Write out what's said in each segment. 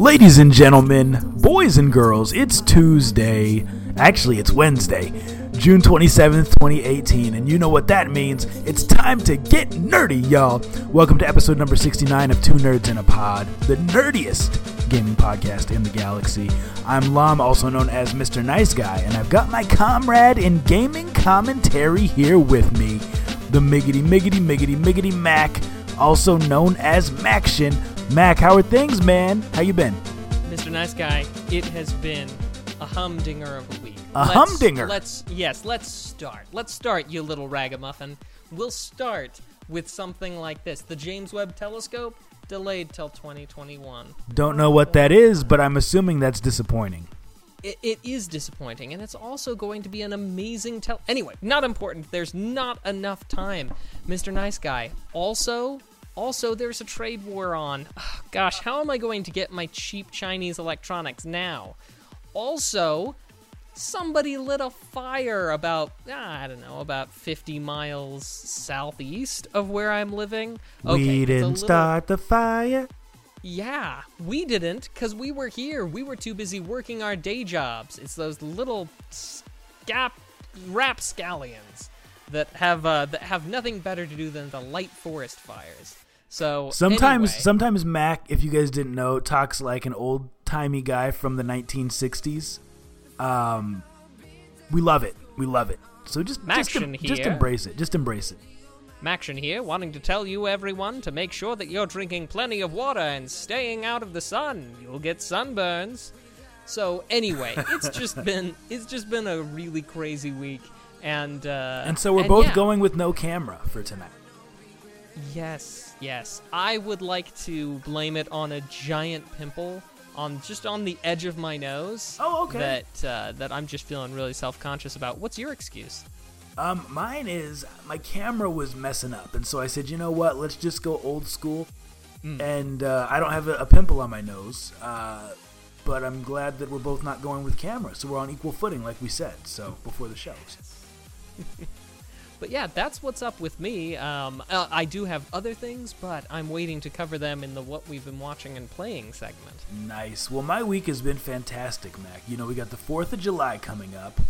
Ladies and gentlemen, boys and girls, it's Tuesday. Actually, it's Wednesday, June 27th, 2018, and you know what that means. It's time to get nerdy, y'all. Welcome to episode number 69 of Two Nerds in a Pod, the nerdiest gaming podcast in the galaxy. I'm Lom, also known as Mr. Nice Guy, and I've got my comrade in gaming commentary here with me, the miggity Mac, also known as Maction. Mac, how are things, man? How you been? Mr. Nice Guy, it has been a humdinger of a week. A humdinger? Let's start. Let's start, you little ragamuffin. We'll start with something like this. The James Webb Telescope, delayed till 2021. Don't know what that is, but I'm assuming that's disappointing. It is disappointing, and it's also going to be an amazing Anyway, not important. There's not enough time. Mr. Nice Guy, also, there's a trade war on. Oh, gosh, how am I going to get my cheap Chinese electronics now? Also, somebody lit a fire about, about 50 miles southeast of where I'm living. Okay, we didn't start the fire. Yeah, we didn't, because we were here. We were too busy working our day jobs. It's those little rapscallions that have nothing better to do than to light forest fires. So sometimes Mac, if you guys didn't know, talks like an old-timey guy from the 1960s. We love it. So just embrace it. Maction here, wanting to tell you, everyone, to make sure that you're drinking plenty of water and staying out of the sun. You'll get sunburns. So anyway, it's just been a really crazy week, and so we're both going with no camera for tonight. Yes. I would like to blame it on a giant pimple on the edge of my nose. Oh, okay. That I'm just feeling really self-conscious about. What's your excuse? Mine is my camera was messing up, and so I said, you know what? Let's just go old school. And I don't have a pimple on my nose, but I'm glad that we're both not going with camera, so we're on equal footing, like we said. So before the show. But yeah, that's what's up with me. I do have other things, but I'm waiting to cover them in the what we've been watching and playing segment. Nice. Well, my week has been fantastic, Mac. You know, we got the 4th of July coming up,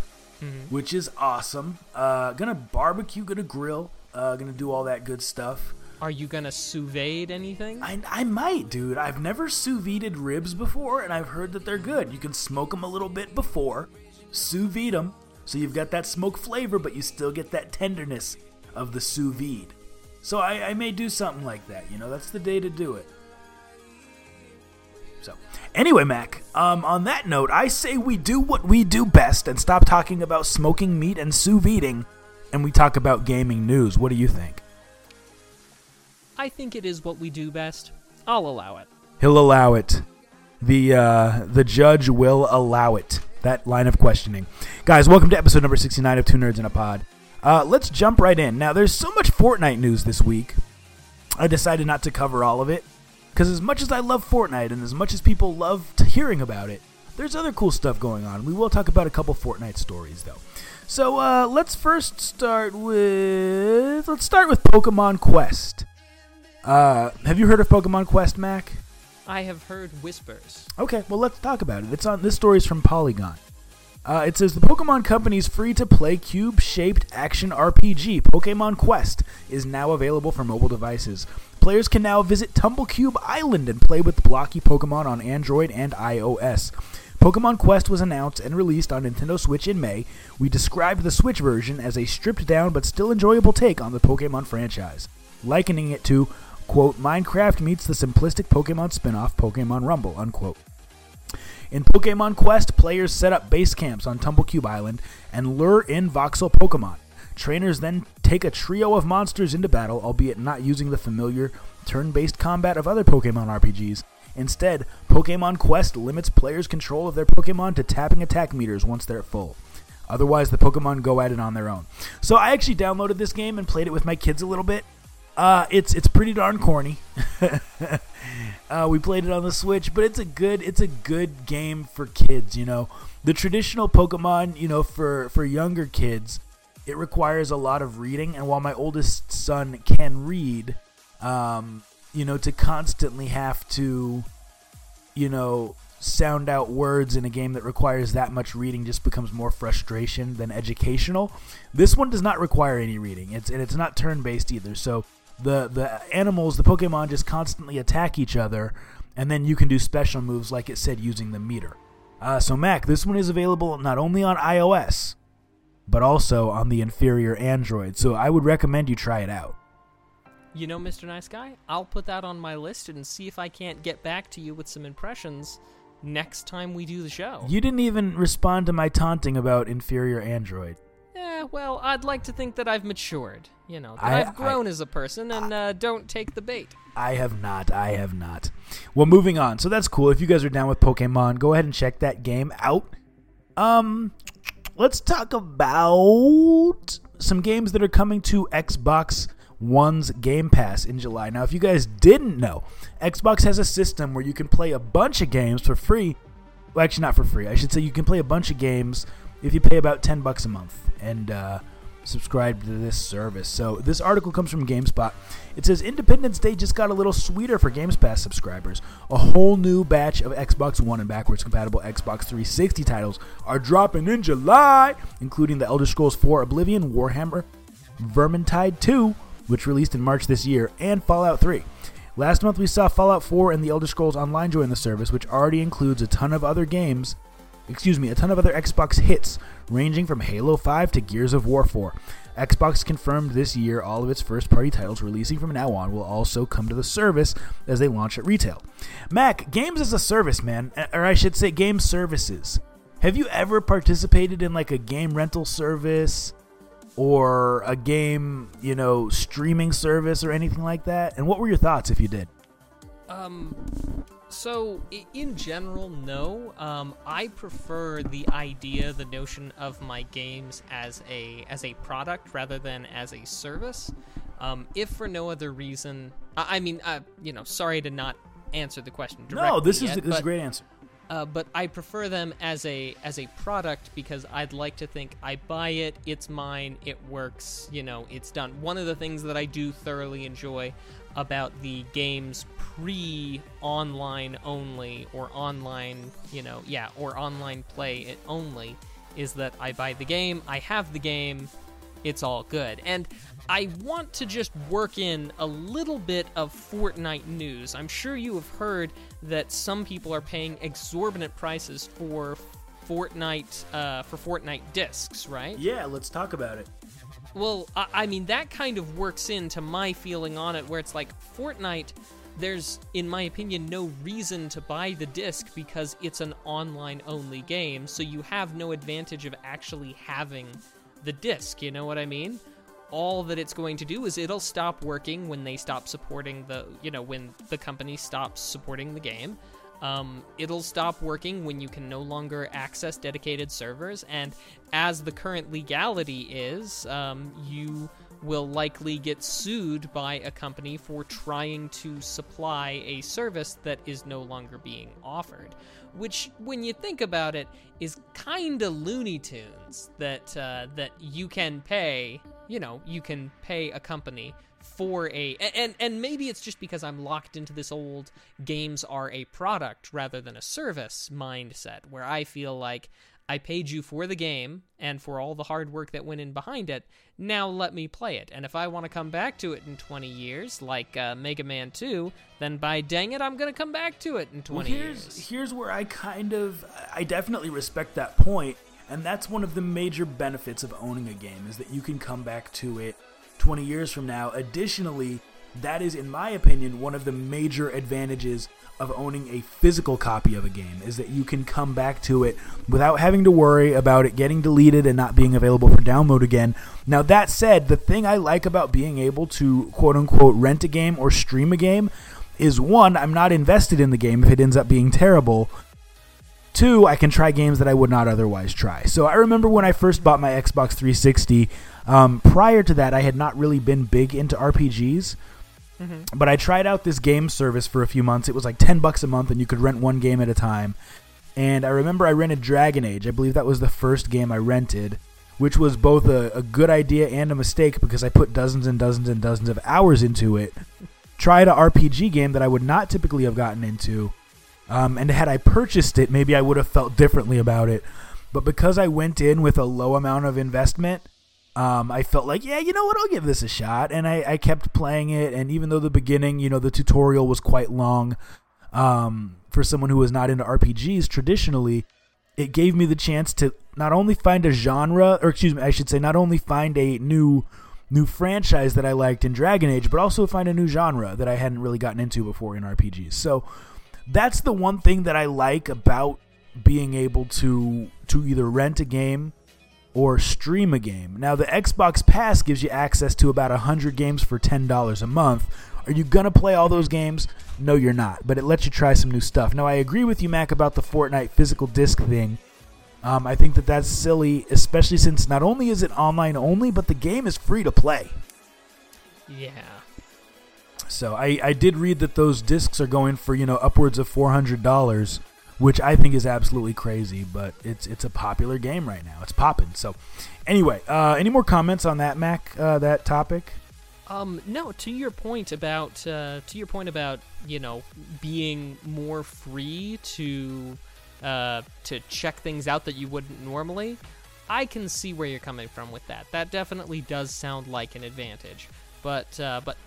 which is awesome. Gonna barbecue, gonna grill, gonna do all that good stuff. Are you gonna sous vide anything? I might, dude. I've never sous vided ribs before, and I've heard that they're good. You can smoke them a little bit before, sous vide them. So you've got that smoke flavor, but you still get that tenderness of the sous vide. So I may do something like that. You know, that's the day to do it. So anyway, Mac, on that note, I say we do what we do best and stop talking about smoking meat and sous viding, and we talk about gaming news. What do you think? I think it is what we do best. I'll allow it. He'll allow it. The judge will allow it. That line of questioning. Guys, welcome to episode number 69 of Two Nerds in a Pod. Let's jump right in. Now, there's so much Fortnite news this week. I decided not to cover all of it, because as much as I love Fortnite and as much as people love hearing about it, there's other cool stuff going on. We will talk about a couple Fortnite stories, though. So let's first start with... Let's start with Pokemon Quest. Have you heard of Pokemon Quest, Mac? I have heard whispers. Okay, well, let's talk about it. This story is from Polygon. It says, the Pokemon Company's free-to-play cube-shaped action RPG, Pokemon Quest, is now available for mobile devices. Players can now visit Tumblecube Island and play with blocky Pokemon on Android and iOS. Pokemon Quest was announced and released on Nintendo Switch in May. We described the Switch version as a stripped-down but still enjoyable take on the Pokemon franchise, likening it to... quote, Minecraft meets the simplistic Pokemon spin-off Pokemon Rumble, unquote. In Pokemon Quest, players set up base camps on Tumblecube Island and lure in voxel Pokemon. Trainers then take a trio of monsters into battle, albeit not using the familiar turn-based combat of other Pokemon RPGs. Instead, Pokemon Quest limits players' control of their Pokemon to tapping attack meters once they're at full. Otherwise, the Pokemon go at it on their own. So I actually downloaded this game and played it with my kids a little bit. It's pretty darn corny. We played it on the Switch, but it's a good game for kids. You know, the traditional Pokemon, you know, for younger kids, it requires a lot of reading. And while my oldest son can read, you know, to constantly have to you know, sound out words in a game that requires that much reading just becomes more frustration than educational. This one does not require any reading. It's not turn-based either. So the animals, the Pokemon, just constantly attack each other, and then you can do special moves, like it said, using the meter. So Mac, this one is available not only on iOS, but also on the inferior Android. So I would recommend you try it out. You know, Mr. Nice Guy, I'll put that on my list and see if I can't get back to you with some impressions next time we do the show. You didn't even respond to my taunting about inferior Android. Well, I'd like to think that I've matured. You know, that I've grown as a person, and don't take the bait. I have not. Well, moving on. So that's cool. If you guys are down with Pokemon, go ahead and check that game out. Let's talk about some games that are coming to Xbox One's Game Pass in July. Now, if you guys didn't know, Xbox has a system where you can play a bunch of games for free. Well, actually, not for free. I should say you can play a bunch of games if you pay about $10 a month and subscribe to this service. So this article comes from GameSpot. It says, Independence Day just got a little sweeter for Games Pass subscribers. A whole new batch of Xbox One and backwards compatible Xbox 360 titles are dropping in July, including The Elder Scrolls 4 Oblivion, Warhammer, Vermintide 2, which released in March this year, and Fallout 3. Last month we saw Fallout 4 and The Elder Scrolls Online join the service, which already includes a ton of other Xbox hits, ranging from Halo 5 to Gears of War 4. Xbox confirmed this year all of its first-party titles releasing from now on will also come to the service as they launch at retail. Mac, games as a service, man, or I should say game services. Have you ever participated in like a game rental service or a game, you know, streaming service or anything like that? And what were your thoughts if you did? So, in general, no. I prefer the notion of my games as a product rather than as a service. If for no other reason, sorry to not answer the question directly. No, this is a great answer. But I prefer them as a product because I'd like to think I buy it, it's mine, it works, you know, it's done. One of the things that I do thoroughly enjoy about the games pre-online only or online, you know, or online play it only is that I buy the game, I have the game, it's all good. And I want to just work in a little bit of Fortnite news. I'm sure you have heard that some people are paying exorbitant prices for Fortnite discs, right? Yeah, let's talk about it. Well, I mean, that kind of works into my feeling on it, where it's like Fortnite, there's, in my opinion, no reason to buy the disc because it's an online-only game, so you have no advantage of actually having the disc, you know what I mean? All that it's going to do is it'll stop working when they stop supporting when the company stops supporting the game. It'll stop working when you can no longer access dedicated servers, and as the current legality is, you will likely get sued by a company for trying to supply a service that is no longer being offered, which, when you think about it, is kind of Looney Tunes that you can pay. You know, you can pay a company for and maybe it's just because I'm locked into this old games are a product rather than a service mindset, where I feel like I paid you for the game and for all the hard work that went in behind it. Now let me play it. And if I want to come back to it in 20 years, like Mega Man 2, then by dang it, I'm going to come back to it in 20 years. Here's where I definitely respect that point. And that's one of the major benefits of owning a game, is that you can come back to it 20 years from now. Additionally, that is, in my opinion, one of the major advantages of owning a physical copy of a game, is that you can come back to it without having to worry about it getting deleted and not being available for download again. Now, that said, the thing I like about being able to, quote-unquote, rent a game or stream a game is, one, I'm not invested in the game if it ends up being terrible. Two, I can try games that I would not otherwise try. So I remember when I first bought my Xbox 360, prior to that I had not really been big into RPGs, but I tried out this game service for a few months. It was like $10 a month and you could rent one game at a time. And I remember I rented Dragon Age. I believe that was the first game I rented, which was both a good idea and a mistake because I put dozens and dozens and dozens of hours into it. Tried an RPG game that I would not typically have gotten into. And had I purchased it, maybe I would have felt differently about it. But because I went in with a low amount of investment, I felt like, yeah, you know what, I'll give this a shot. And I kept playing it, and even though the beginning, you know, the tutorial was quite long, for someone who was not into RPGs traditionally, it gave me the chance to not only find a genre, or excuse me, I should say not only find a new franchise that I liked in Dragon Age, but also find a new genre that I hadn't really gotten into before in RPGs. So that's the one thing that I like about being able to either rent a game or stream a game. Now, the Xbox Pass gives you access to about 100 games for $10 a month. Are you going to play all those games? No, you're not, but it lets you try some new stuff. Now, I agree with you, Mac, about the Fortnite physical disc thing. I think that that's silly, especially since not only is it online only, but the game is free to play. Yeah. So I did read that those discs are going for, you know, upwards of $400, which I think is absolutely crazy, but it's a popular game right now. It's popping. So anyway, any more comments on that, Mac, that topic? No, to your point about, you know, being more free to check things out that you wouldn't normally, I can see where you're coming from with that. That definitely does sound like an advantage. But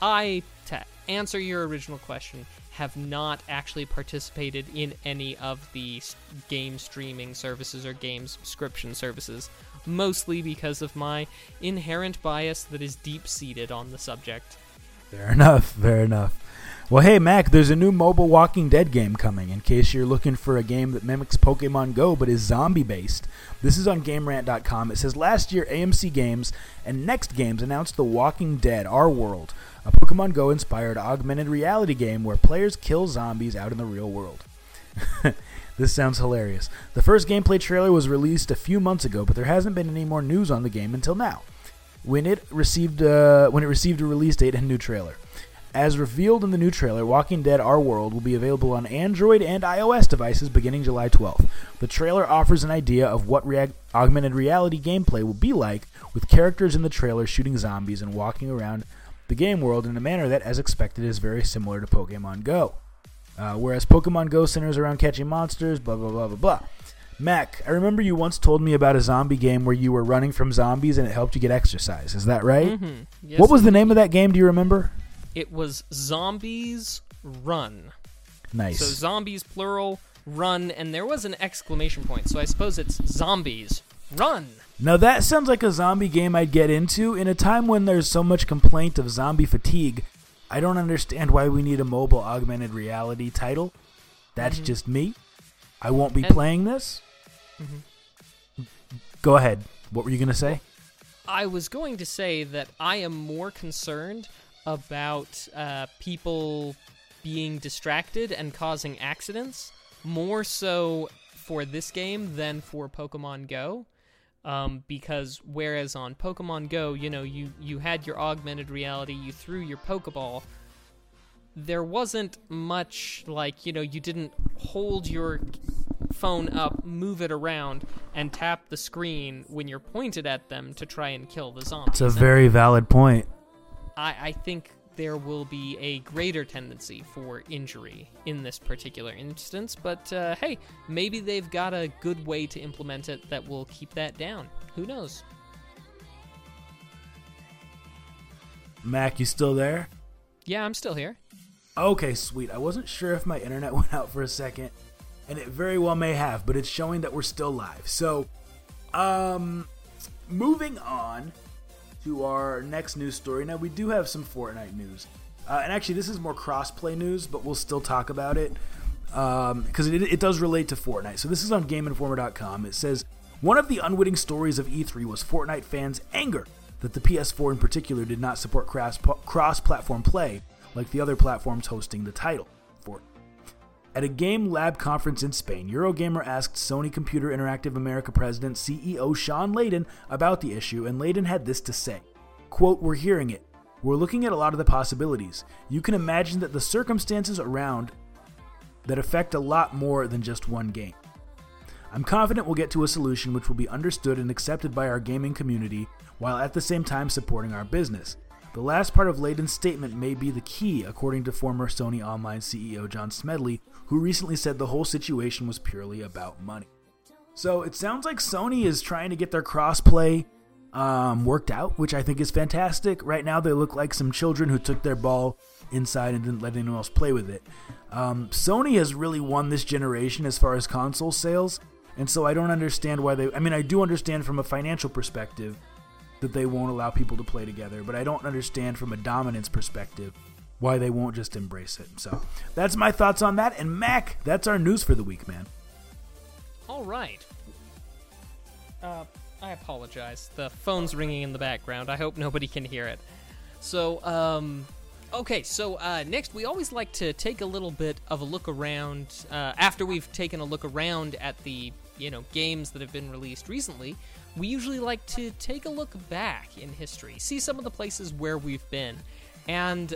I, to answer your original question, have not actually participated in any of the game streaming services or game subscription services, mostly because of my inherent bias that is deep-seated on the subject. Fair enough. Well, hey, Mac, there's a new mobile Walking Dead game coming, in case you're looking for a game that mimics Pokemon GO but is zombie-based. This is on GameRant.com. It says, last year, AMC Games and Next Games announced The Walking Dead: Our World, a Pokemon Go-inspired augmented reality game where players kill zombies out in the real world. This sounds hilarious. The first gameplay trailer was released a few months ago, but there hasn't been any more news on the game until now, when it received a release date and new trailer. As revealed in the new trailer, Walking Dead: Our World will be available on Android and iOS devices beginning July 12th. The trailer offers an idea of what augmented reality gameplay will be like, with characters in the trailer shooting zombies and walking around the game world in a manner that, as expected, is very similar to Pokemon Go. Whereas Pokemon Go centers around catching monsters, blah, blah, blah, blah, blah. Mac, I remember you once told me about a zombie game where you were running from zombies and it helped you get exercise. Is that right? Mm-hmm. Yes, what was the name of that game? Do you remember? It was Zombies Run. Nice. So zombies, plural, run, and there was an exclamation point, so I suppose it's Zombies Run. Now that sounds like a zombie game I'd get into. In a time when there's so much complaint of zombie fatigue, I don't understand why we need a mobile augmented reality title. That's just me. I won't be playing this. Mm-hmm. Go ahead. What were you going to say? I was going to say that I am more concerned about people being distracted and causing accidents, more so for this game than for Pokemon Go, because whereas on Pokemon Go, you know, you had your augmented reality, you threw your Pokeball, there wasn't much, like, you know, you didn't hold your phone up, move it around, and tap the screen when you're pointed at them to try and kill the zombies. It's a very valid point. I think there will be a greater tendency for injury in this particular instance, but hey, maybe they've got a good way to implement it that will keep that down. Who knows? Mac, you still there? Yeah, I'm still here. Okay, sweet. I wasn't sure if my internet went out for a second, and it very well may have, but it's showing that we're still live. So, moving on to our next news story. Now, we do have some Fortnite news. And actually, this is more cross-play news, but we'll still talk about it, because it does relate to Fortnite. So this is on GameInformer.com. It says, one of the unwitting stories of E3 was Fortnite fans' anger that the PS4 in particular did not support cross-platform play like the other platforms hosting the title, Fortnite. At a Game Lab conference in Spain, Eurogamer asked Sony Computer Interactive America President CEO Sean Layden about the issue, and Layden had this to say. Quote, we're hearing it. We're looking at a lot of the possibilities. You can imagine that the circumstances around that affect a lot more than just one game. I'm confident we'll get to a solution which will be understood and accepted by our gaming community while at the same time supporting our business. The last part of Layden's statement may be the key, according to former Sony Online CEO John Smedley, who recently said the whole situation was purely about money. So it sounds like Sony is trying to get their crossplay worked out, which I think is fantastic. Right now they look like some children who took their ball inside and didn't let anyone else play with it. Sony has really won this generation as far as console sales, and so I don't understand why they... I mean, I do understand from a financial perspective that they won't allow people to play together, but I don't understand from a dominance perspective why they won't just embrace it. So that's my thoughts on that. And Mac, that's our news for the week, man. All right. I apologize. The phone's ringing in the background. I hope nobody can hear it. So, okay, so next we always like to take a little bit of a look around, after we've taken a look around at the, you know, games that have been released recently, we usually like to take a look back in history, see some of the places where we've been, and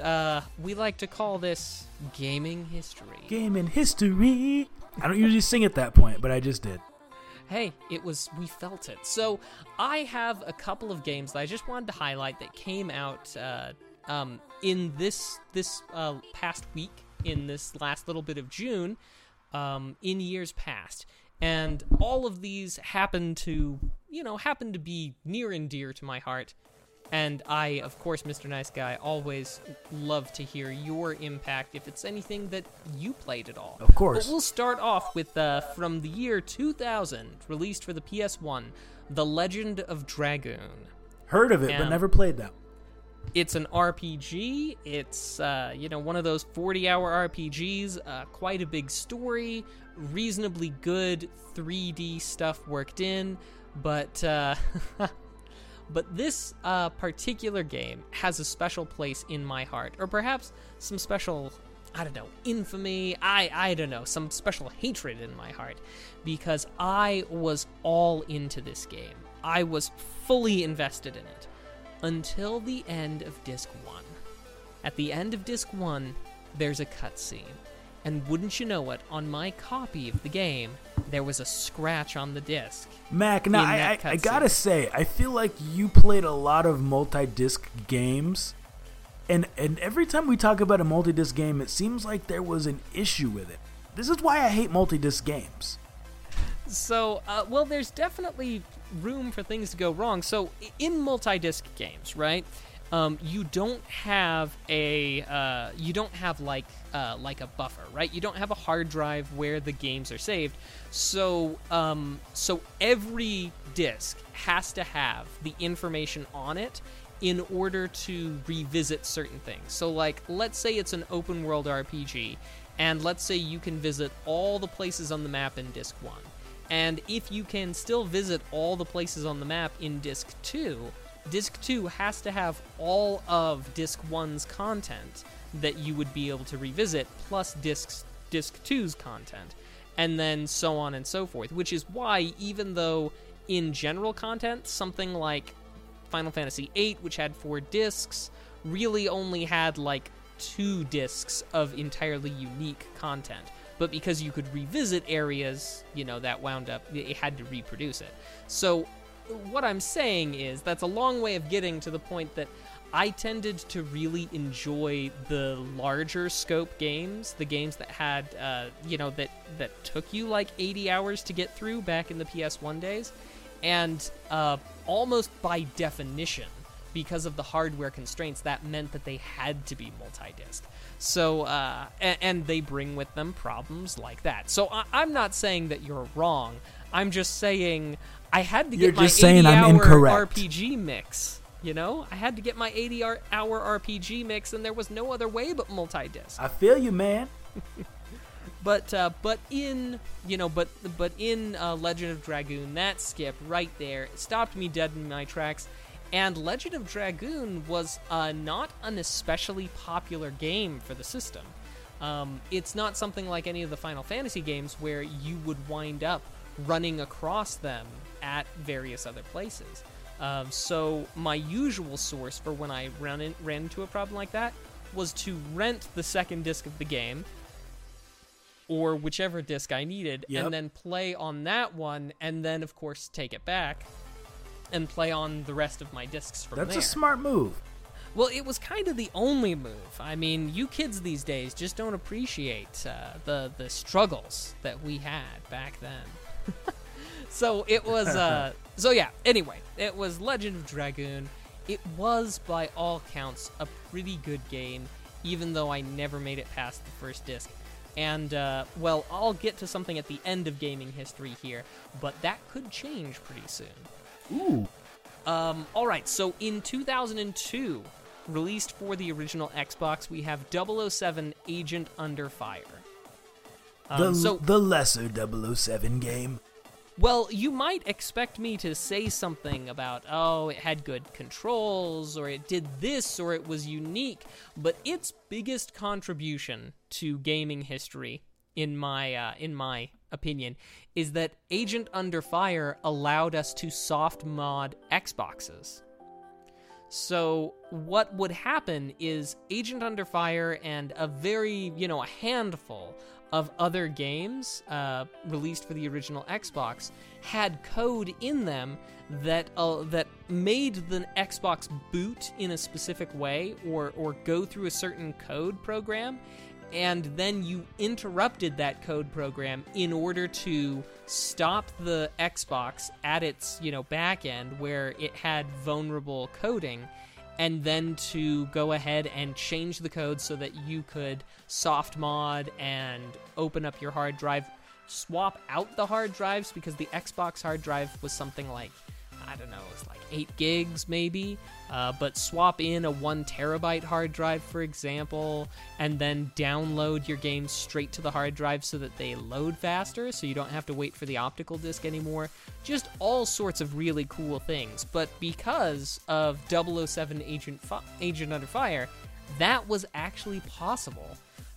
we like to call this Gaming History. Gaming History! I don't usually sing at that point, but I just did. Hey, it was, we felt it. So I have a couple of games that I just wanted to highlight that came out in this past week, in this last little bit of June, in years past. And all of these happen to be near and dear to my heart. And I, of course, Mr. Nice Guy, always love to hear your impact if it's anything that you played at all. Of course. But we'll start off with, from the year 2000, released for the PS1, The Legend of Dragoon. Heard of it, but never played that. It's an RPG. It's, one of those 40-hour RPGs, quite a big story, reasonably good 3D stuff worked in, but... But this particular game has a special place in my heart, or perhaps some special, infamy, some special hatred in my heart, because I was all into this game. I was fully invested in it until the end of Disc 1. At the end of Disc 1, there's a cutscene, and wouldn't you know it, on my copy of the game, there was a scratch on the disc. Mac, now I gotta say, I feel like you played a lot of multi-disc games, and every time we talk about a multi-disc game, it seems like there was an issue with it. This is why I hate multi-disc games. So, there's definitely room for things to go wrong. So, in multi-disc games, right? You don't have like a buffer, right? You don't have a hard drive where the games are saved. So every disc has to have the information on it in order to revisit certain things. So, like, let's say it's an open world RPG, and let's say you can visit all the places on the map in disc 1. And if you can still visit all the places on the map in disc 2, Disc 2 has to have all of Disc 1's content that you would be able to revisit, plus Disc 2's content, and then so on and so forth, which is why, even though in general content, something like Final Fantasy VIII, which had 4 discs, really only had, 2 discs of entirely unique content. But because you could revisit areas, that wound up, it had to reproduce it. So... what I'm saying is that's a long way of getting to the point that I tended to really enjoy the larger scope games, the games that had, that took you 80 hours to get through back in the PS1 days. And almost by definition, because of the hardware constraints, that meant that they had to be multi-disc. So, and they bring with them problems like that. So I'm not saying that you're wrong. I'm just saying... I had to get my 80-hour RPG mix, I had to get my 80-hour RPG mix, and there was no other way but multi-disc. I feel you, man. But in Legend of Dragoon, that skip right there, it stopped me dead in my tracks, and Legend of Dragoon was not an especially popular game for the system. It's not something like any of the Final Fantasy games where you would wind up running across them at various other places. So my usual source for when I ran into a problem like that was to rent the second disc of the game, or whichever disc I needed, and then play on that one, and then, of course, take it back and play on the rest of my discs from there. That's a smart move. Well, it was kind of the only move. I mean, you kids these days just don't appreciate the struggles that we had back then. So it was, so yeah, anyway, it was Legend of Dragoon. It was, by all counts, a pretty good game, even though I never made it past the first disc. And, well, I'll get to something at the end of gaming history here, but that could change pretty soon. Ooh. All right, so in 2002, released for the original Xbox, we have 007 Agent Under Fire. The lesser 007 game. Well, you might expect me to say something about, oh, it had good controls, or it did this, or it was unique, but its biggest contribution to gaming history, in my opinion, is that Agent Under Fire allowed us to soft mod Xboxes. So what would happen is Agent Under Fire and a very, a handful of other games released for the original Xbox had code in them that made the Xbox boot in a specific way or go through a certain code program, and then you interrupted that code program in order to stop the Xbox at its back end where it had vulnerable coding, and then to go ahead and change the code so that you could soft mod and open up your hard drive, swap out the hard drives, because the Xbox hard drive was something like, I don't know, it's like 8 gigs maybe, but swap in a 1 terabyte hard drive, for example, and then download your games straight to the hard drive so that they load faster, so you don't have to wait for the optical disc anymore. Just all sorts of really cool things. But because of 007 Agent Under Fire, that was actually possible.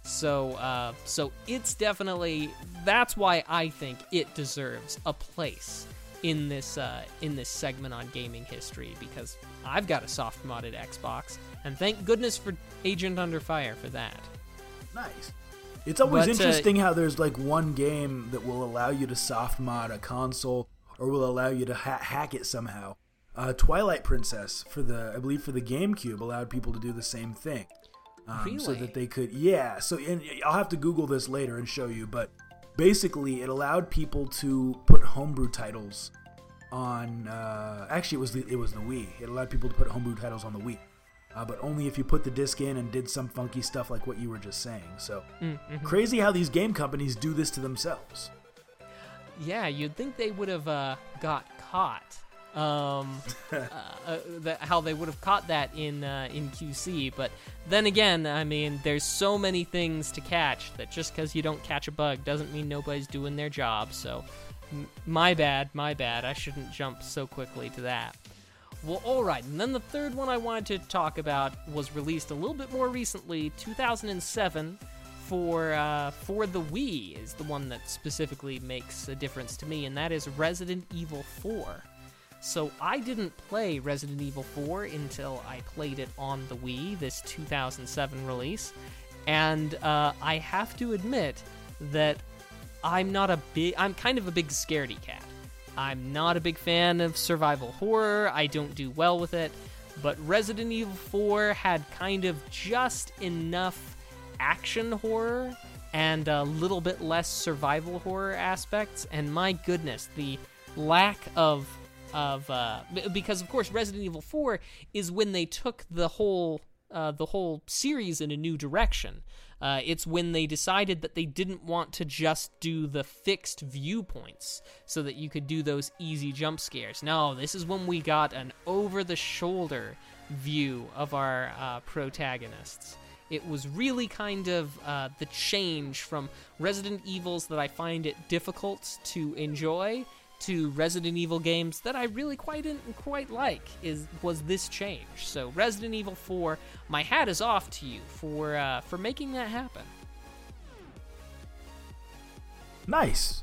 So it's definitely, that's why I think it deserves a place in this segment on gaming history, because I've got a soft modded Xbox, and thank goodness for Agent Under Fire for that. Nice. It's always interesting how there's like one game that will allow you to soft mod a console or will allow you to hack it somehow. Twilight Princess for the GameCube allowed people to do the same thing, really? So that they could, yeah. So, and I'll have to Google this later and show you, but basically, it allowed people to put homebrew titles on. Actually, it was the Wii. It allowed people to put homebrew titles on the Wii, but only if you put the disc in and did some funky stuff like what you were just saying. So Crazy how these game companies do this to themselves. Yeah, you'd think they would have got caught. How they would have caught that in QC, but then again, I mean, there's so many things to catch that just because you don't catch a bug doesn't mean nobody's doing their job. So my bad, I shouldn't jump so quickly to that. Well, alright, and then the third one I wanted to talk about was released a little bit more recently, 2007, for the Wii is the one that specifically makes a difference to me, and that is Resident Evil 4. So I didn't play Resident Evil 4 until I played it on the Wii, this 2007 release, and I have to admit that I'm kind of a big scaredy cat. I'm not a big fan of survival horror, I don't do well with it, but Resident Evil 4 had kind of just enough action horror and a little bit less survival horror aspects, and my goodness, the lack of because of course Resident Evil 4 is when they took the whole series in a new direction. It's when they decided that they didn't want to just do the fixed viewpoints so that you could do those easy jump scares. No, this is when we got an over-the-shoulder view of our protagonists. It was really kind of the change from Resident Evils that I find it difficult to enjoy to Resident Evil games that I really didn't quite like was this change. So Resident Evil 4, my hat is off to you for making that happen. Nice.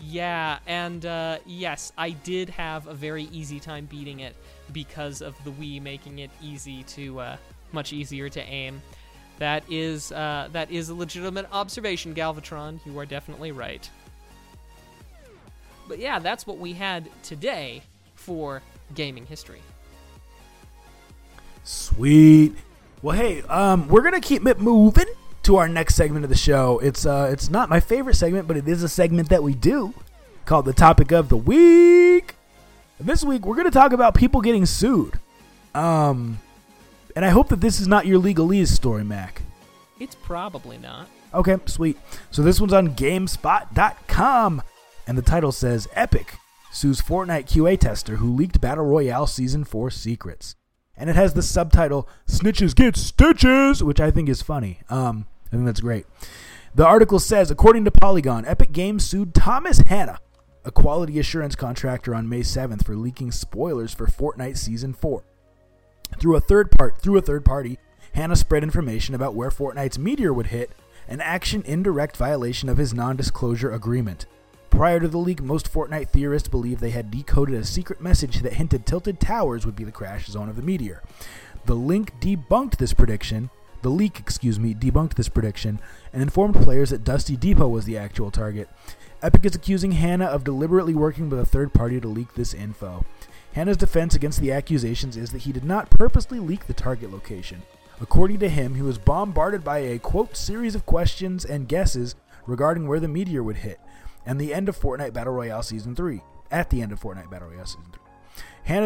Yeah, and yes, I did have a very easy time beating it because of the Wii making it easy to much easier to aim. That is a legitimate observation, Galvatron. You are definitely right. But yeah, that's what we had today for gaming history. Sweet. Well, hey, we're going to keep it moving to our next segment of the show. It's not my favorite segment, but it is a segment that we do called The Topic of the Week. And this week, we're going to talk about people getting sued. And I hope that this is not your legalese story, Mac. It's probably not. Okay, sweet. So this one's on GameSpot.com. And the title says, Epic sues Fortnite QA tester who leaked Battle Royale Season 4 secrets. And it has the subtitle, Snitches Get Stitches, which I think is funny. I think that's great. The article says, according to Polygon, Epic Games sued Thomas Hanna, a quality assurance contractor, on May 7th for leaking spoilers for Fortnite Season 4. Through a third party, Hanna spread information about where Fortnite's meteor would hit, an action in direct violation of his non-disclosure agreement. Prior to the leak, most Fortnite theorists believed they had decoded a secret message that hinted Tilted Towers would be the crash zone of the meteor. The leak debunked this prediction and informed players that Dusty Depot was the actual target. Epic is accusing Hanna of deliberately working with a third party to leak this info. Hanna's defense against the accusations is that he did not purposely leak the target location. According to him, he was bombarded by a, quote, series of questions and guesses regarding where the meteor would hit. And the end of Fortnite Battle Royale Season 3. Hanna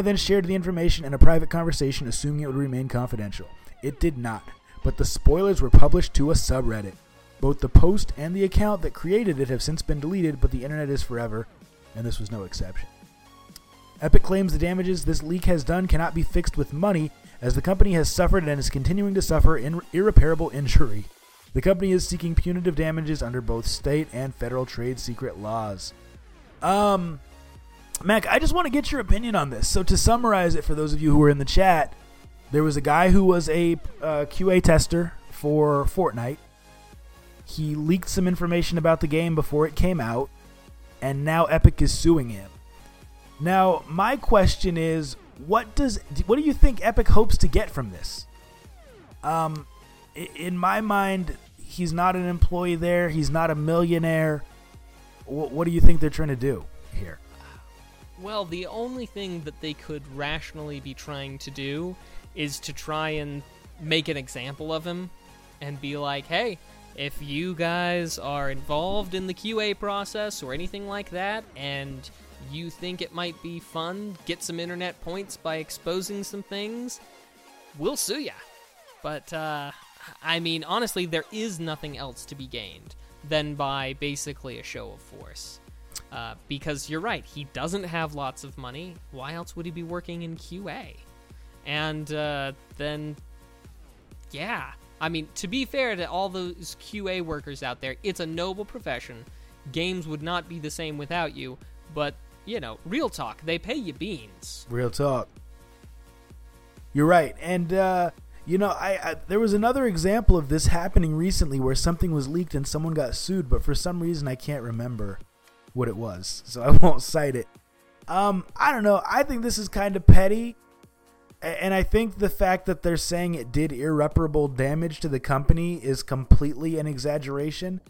then shared the information in a private conversation, assuming it would remain confidential. It did not, but the spoilers were published to a subreddit. Both the post and the account that created it have since been deleted, but the internet is forever, and this was no exception. Epic claims the damages this leak has done cannot be fixed with money, as the company has suffered and is continuing to suffer irreparable injury. The company is seeking punitive damages under both state and federal trade secret laws. Mac, I just want to get your opinion on this. So to summarize it for those of you who were in the chat, there was a guy who was a QA tester for Fortnite. He leaked some information about the game before it came out, and now Epic is suing him. Now, my question is, what do you think Epic hopes to get from this? In my mind, he's not an employee there. He's not a millionaire. What do you think they're trying to do here? Well, the only thing that they could rationally be trying to do is to try and make an example of him and be like, hey, if you guys are involved in the QA process or anything like that and you think it might be fun, get some internet points by exposing some things, we'll sue ya. But, I mean, honestly, there is nothing else to be gained than by basically a show of force. Because you're right, he doesn't have lots of money. Why else would he be working in QA? And then, yeah. I mean, to be fair to all those QA workers out there, it's a noble profession. Games would not be the same without you. But, you know, real talk, they pay you beans. Real talk. You're right. And, you know, I there was another example of this happening recently where something was leaked and someone got sued, but for some reason I can't remember what it was, so I won't cite it. I don't know. I think this is kind of petty, and I think the fact that they're saying it did irreparable damage to the company is completely an exaggeration.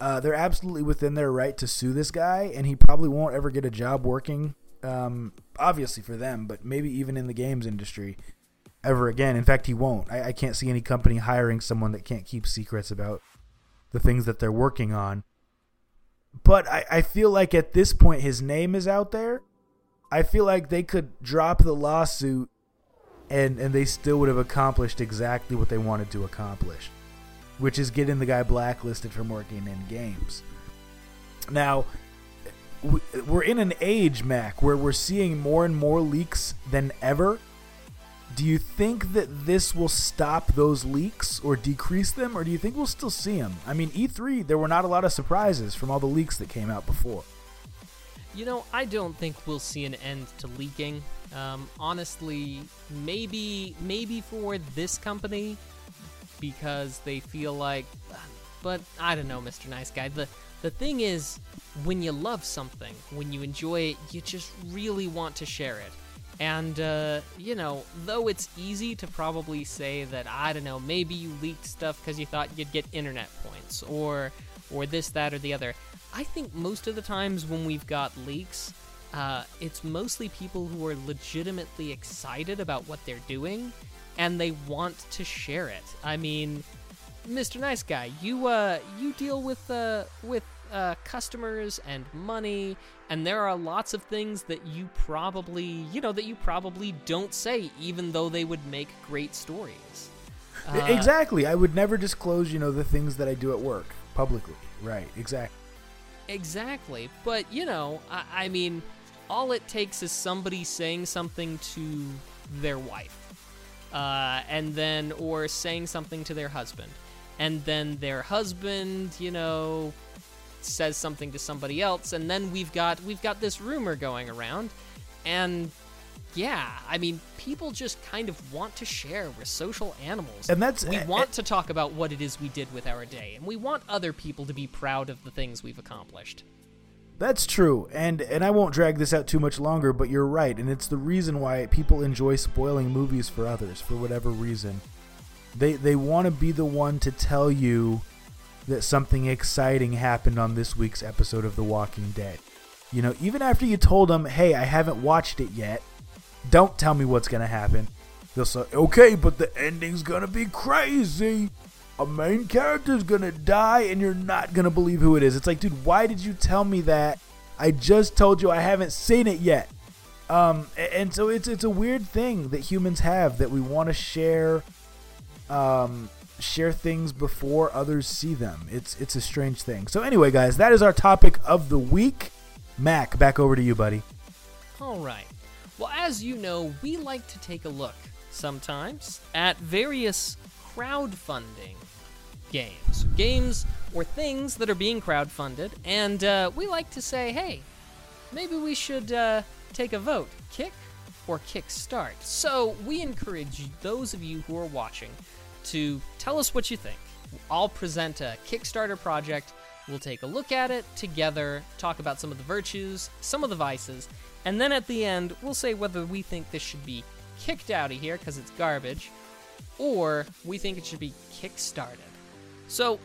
They're absolutely within their right to sue this guy, and he probably won't ever get a job working, obviously for them, but maybe even in the games industry. Ever again. In fact, he won't. I can't see any company hiring someone that can't keep secrets about the things that they're working on. But I feel like at this point his name is out there. I feel like they could drop the lawsuit and they still would have accomplished exactly what they wanted to accomplish, which is getting the guy blacklisted from working in games. Now, we're in an age, Mac, where we're seeing more and more leaks than ever. Do you think that this will stop those leaks or decrease them, or do you think we'll still see them? I mean, E3, there were not a lot of surprises from all the leaks that came out before. You know, I don't think we'll see an end to leaking. Honestly, maybe for this company, because they feel like... But I don't know, Mr. Nice Guy. The thing is, when you love something, when you enjoy it, you just really want to share it. And, you know, though it's easy to probably say that, I don't know, maybe you leaked stuff because you thought you'd get internet points or this, that, or the other. I think most of the times when we've got leaks, it's mostly people who are legitimately excited about what they're doing and they want to share it. I mean, Mr. Nice Guy, you deal with customers and money, and there are lots of things that you probably don't say, even though they would make great stories. Exactly. I would never disclose, the things that I do at work publicly. Right. Exactly. Exactly. But, I mean, all it takes is somebody saying something to their wife, or saying something to their husband, and then their husband, says something to somebody else, and then we've got this rumor going around, and yeah, I mean, people just kind of want to share. We're social animals, and we want to talk about what it is we did with our day, and we want other people to be proud of the things we've accomplished. That's true, and I won't drag this out too much longer, but you're right, and it's the reason why people enjoy spoiling movies for others, for whatever reason. They want to be the one to tell you that something exciting happened on this week's episode of The Walking Dead. Even after you told them, hey, I haven't watched it yet, don't tell me what's going to happen. They'll say, okay, but the ending's going to be crazy. A main character's going to die, and you're not going to believe who it is. It's like, dude, why did you tell me that? I just told you I haven't seen it yet. And so it's a weird thing that humans have, that we want to share things before others see them. It's a strange thing. So anyway, guys, that is our topic of the week. Mac, back over to you, buddy. All right. Well, as you know, we like to take a look sometimes at various crowdfunding games or things that are being crowdfunded, and we like to say, hey, maybe we should take a vote, kick or kickstart. So we encourage those of you who are watching to tell us what you think. I'll present a Kickstarter project, we'll take a look at it together, talk about some of the virtues, some of the vices, and then at the end, we'll say whether we think this should be kicked out of here because it's garbage, or we think it should be kickstarted. So,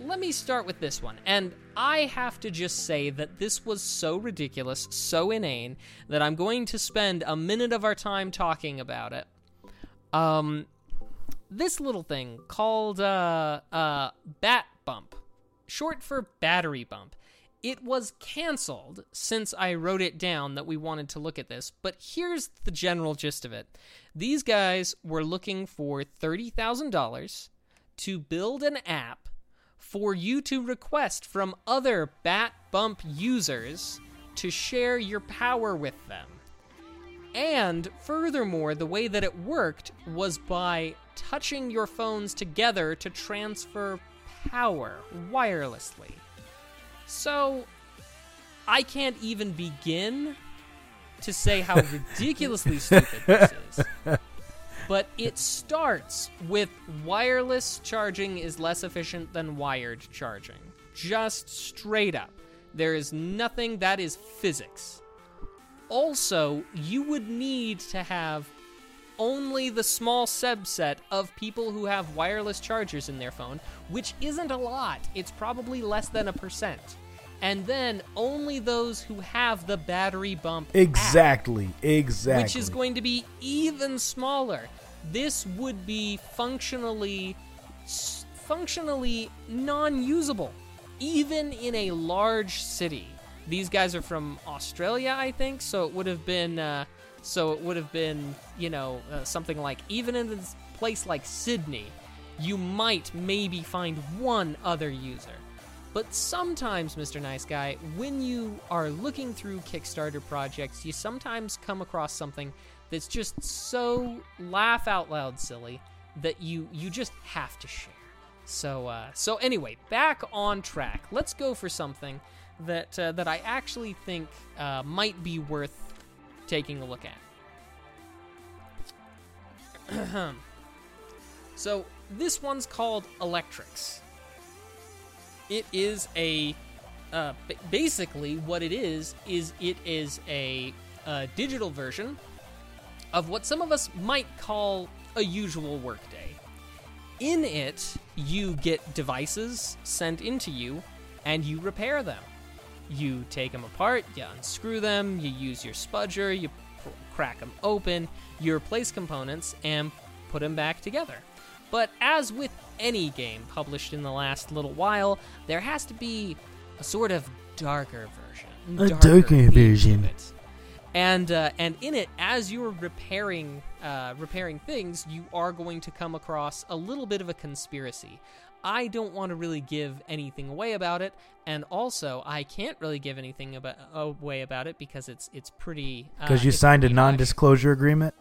let me start with this one, and I have to just say that this was so ridiculous, so inane, that I'm going to spend a minute of our time talking about it. This little thing called Bat Bump, short for Battery Bump. It was canceled since I wrote it down that we wanted to look at this, but here's the general gist of it. These guys were looking for $30,000 to build an app for you to request from other Bat Bump users to share your power with them. And furthermore, the way that it worked was by touching your phones together to transfer power wirelessly. So, I can't even begin to say how ridiculously stupid this is. But it starts with wireless charging is less efficient than wired charging. Just straight up. There is nothing that is physics. Also, you would need to have only the small subset of people who have wireless chargers in their phone, which isn't a lot. It's probably less than 1%. And then only those who have the Battery Bump app, which is going to be even smaller. This would be functionally non-usable, even in a large city. These guys are from Australia, I think, so it would have been, something like, even in a place like Sydney, you might maybe find one other user. But sometimes, Mr. Nice Guy, when you are looking through Kickstarter projects, you sometimes come across something that's just so laugh out loud silly that you just have to share. So anyway, back on track. Let's go for something that I actually think might be worth taking a look at. So this one's called Electrics. It is a basically what it is a digital version of what some of us might call a usual workday. In it, you get devices sent into you, and you repair them. You take them apart, you unscrew them, you use your spudger, you crack them open, you replace components, and put them back together. But as with any game published in the last little while, there has to be a sort of darker version. A darker version. And in it, as you're repairing things, you are going to come across a little bit of a conspiracy. I don't want to really give anything away about it, and also I can't really give anything away about it because it's pretty. Because you signed a non-disclosure agreement.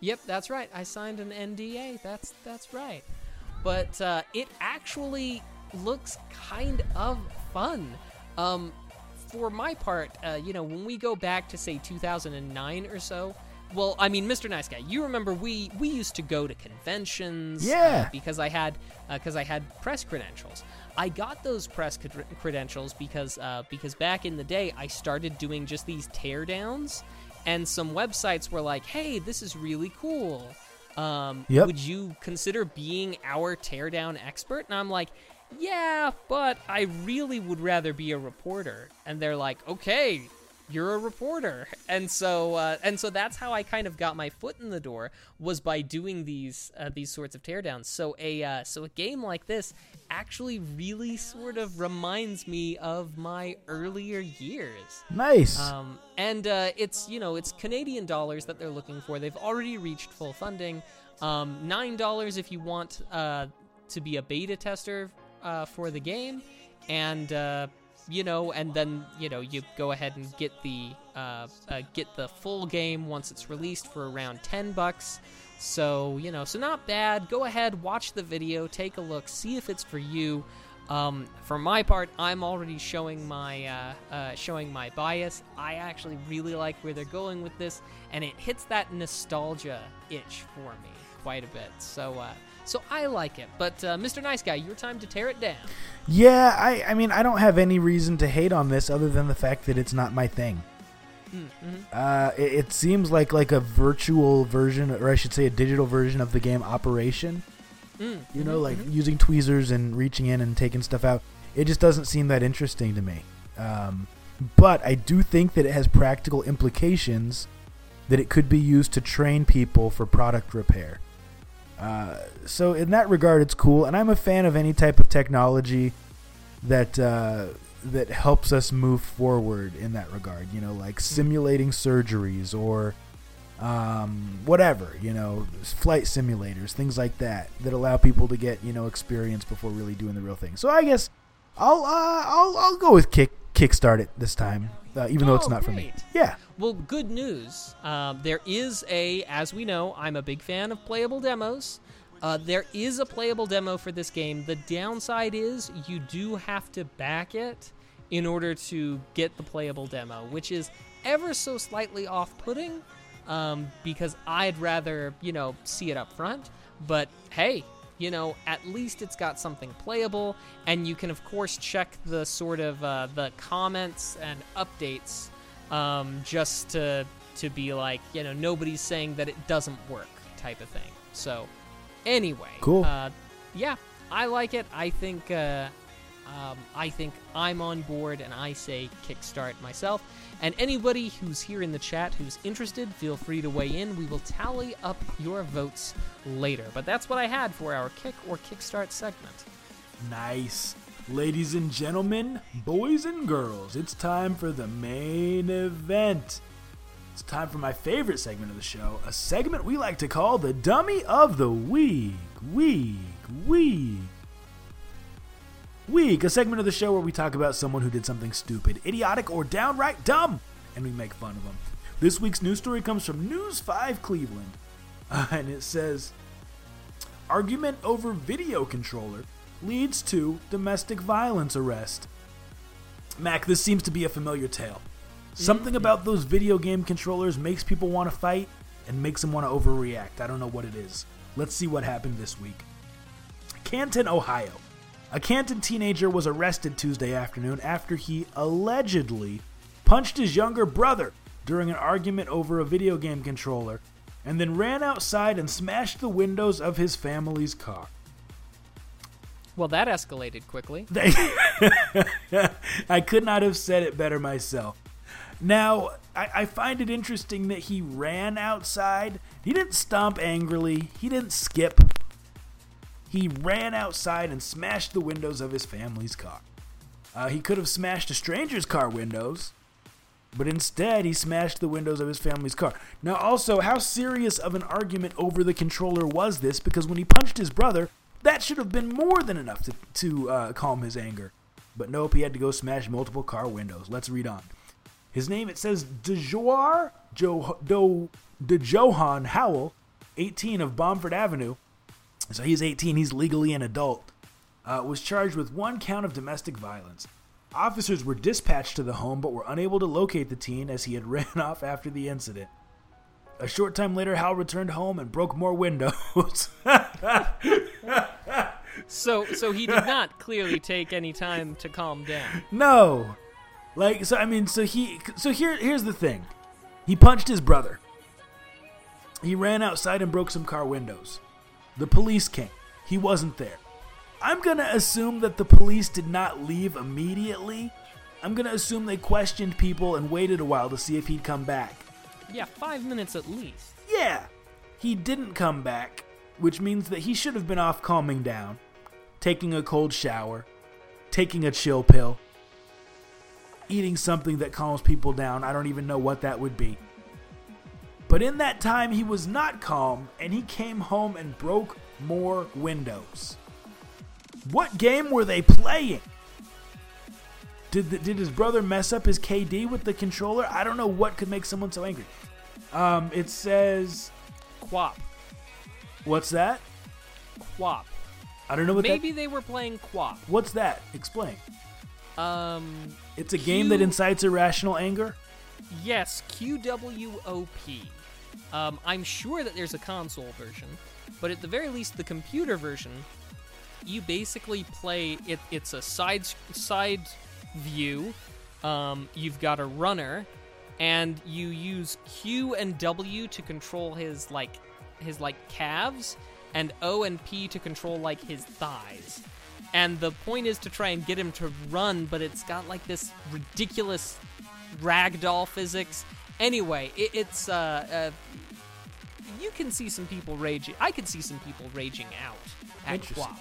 Yep, that's right. I signed an NDA. That's right. But it actually looks kind of fun. For my part, when we go back to, say, 2009 or so, well, I mean, Mr. Nice Guy, you remember we used to go to conventions. Yeah. Because I had press credentials. I got those press credentials because back in the day, I started doing just these teardowns, and some websites were like, hey, this is really cool. Would you consider being our teardown expert? And I'm like, yeah, but I really would rather be a reporter. And they're like, okay, you're a reporter. And so that's how I kind of got my foot in the door, was by doing these sorts of teardowns. So a game like this actually really sort of reminds me of my earlier years. Nice. And it's Canadian dollars that they're looking for. They've already reached full funding. $9 if you want to be a beta tester for the game, and then you go ahead and get the full game once it's released for around $10. So not bad. Go ahead, watch the video, take a look, see if it's for you. For my part, I'm already showing my bias. I actually really like where they're going with this, and it hits that nostalgia itch for me quite a bit. So I like it. But Mr. Nice Guy, your time to tear it down. Yeah, I mean, I don't have any reason to hate on this other than the fact that it's not my thing. Mm-hmm. It seems like a virtual version, or I should say a digital version of the game Operation. Mm-hmm. Using tweezers and reaching in and taking stuff out. It just doesn't seem that interesting to me. But I do think that it has practical implications that it could be used to train people for product repair. So in that regard, it's cool, and I'm a fan of any type of technology that helps us move forward in that regard. Like simulating surgeries or whatever. Flight simulators, things like that allow people to get experience before really doing the real thing. So I guess I'll go with Kickstart it this time, even though it's not for me. Yeah. Well, good news. There is as we know, I'm a big fan of playable demos. There is a playable demo for this game. The downside is you do have to back it in order to get the playable demo, which is ever so slightly off-putting, because I'd rather, see it up front. But hey, at least it's got something playable, and you can, of course, check the sort of the comments and updates just to be like, nobody's saying that it doesn't work type of thing. So anyway, cool. Yeah, I like it. I think I'm on board, and I say kickstart myself. And anybody who's here in the chat who's interested, feel free to weigh in. We will tally up your votes later. But that's what I had for our kick or kickstart segment. Nice. Ladies and gentlemen, boys and girls, it's time for the main event. It's time for my favorite segment of the show, a segment we like to call the Dummy of the Week, a segment of the show where we talk about someone who did something stupid, idiotic, or downright dumb, and we make fun of them. This week's news story comes from News 5 Cleveland, and it says, argument over video controller leads to domestic violence arrest. Mac, this seems to be a familiar tale. Something about those video game controllers makes people want to fight and makes them want to overreact. I don't know what it is. Let's see what happened this week. Canton, Ohio. A Canton teenager was arrested Tuesday afternoon after he allegedly punched his younger brother during an argument over a video game controller and then ran outside and smashed the windows of his family's car. Well, that escalated quickly. I could not have said it better myself. Now, I find it interesting that he ran outside. He didn't stomp angrily. He didn't skip. He ran outside and smashed the windows of his family's car. He could have smashed a stranger's car windows, but instead he smashed the windows of his family's car. Now also, how serious of an argument over the controller was this? Because when he punched his brother, that should have been more than enough to calm his anger. But nope, he had to go smash multiple car windows. Let's read on. His name, it says DeJohan Howell, 18 of Bomford Avenue. So he's 18, he's legally an adult. Was charged with one count of domestic violence. Officers were dispatched to the home but were unable to locate the teen as he had ran off after the incident. A short time later, Hal returned home and broke more windows. So he did not clearly take any time to calm down. No. Here's the thing. He punched his brother. He ran outside and broke some car windows. The police came. He wasn't there. I'm going to assume that the police did not leave immediately. I'm going to assume they questioned people and waited a while to see if he'd come back. Yeah, 5 minutes at least. Yeah. He didn't come back, which means that he should have been off calming down, taking a cold shower, taking a chill pill, eating something that calms people down. I don't even know what that would be. But in that time, he was not calm, and he came home and broke more windows. What game were they playing? Did his brother mess up his KD with the controller? I don't know what could make someone so angry. It says... QWOP. What's that? QWOP. I don't know what Maybe they were playing QWOP. What's that? Explain. It's a game that incites irrational anger? Yes, QWOP. I'm sure that there's a console version, but at the very least the computer version... You basically play it. It's a side view. You've got a runner, and you use Q and W to control his calves, and O and P to control his thighs. And the point is to try and get him to run, but it's got this ridiculous ragdoll physics. Anyway, you can see some people raging. I could see some people raging out at QWOP.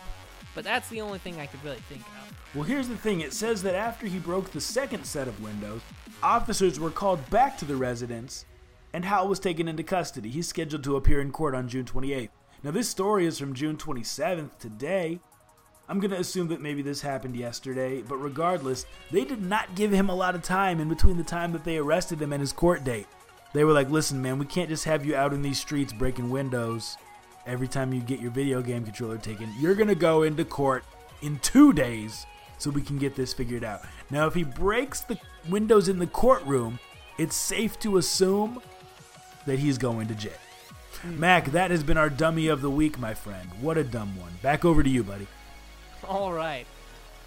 But that's the only thing I could really think of. Well, here's the thing. It says that after he broke the second set of windows, officers were called back to the residence, and Hal was taken into custody. He's scheduled to appear in court on June 28th. Now, this story is from June 27th, today. I'm going to assume that maybe this happened yesterday, but regardless, they did not give him a lot of time in between the time that they arrested him and his court date. They were like, listen, man, we can't just have you out in these streets breaking windows. Every time you get your video game controller taken, you're going to go into court in 2 days so we can get this figured out. Now, if he breaks the windows in the courtroom, it's safe to assume that he's going to jail. Mac, that has been our dummy of the week, my friend. What a dumb one. Back over to you, buddy. All right.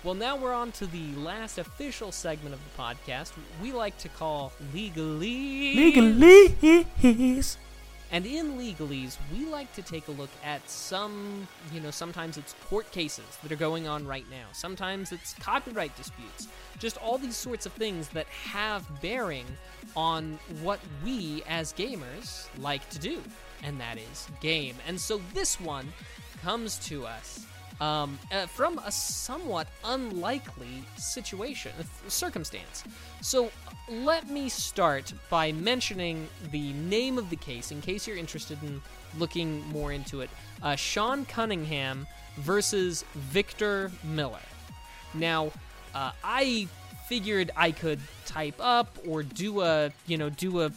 Well, now we're on to the last official segment of the podcast. We like to call Legalese. Legalese. And in legalese, we like to take a look at some, sometimes it's court cases that are going on right now. Sometimes it's copyright disputes. Just all these sorts of things that have bearing on what we as gamers like to do, and that is game. And so this one comes to us from a somewhat unlikely circumstance. So let me start by mentioning the name of the case in case you're interested in looking more into it. Sean Cunningham versus Victor Miller. Now, I figured I could type up or do a thing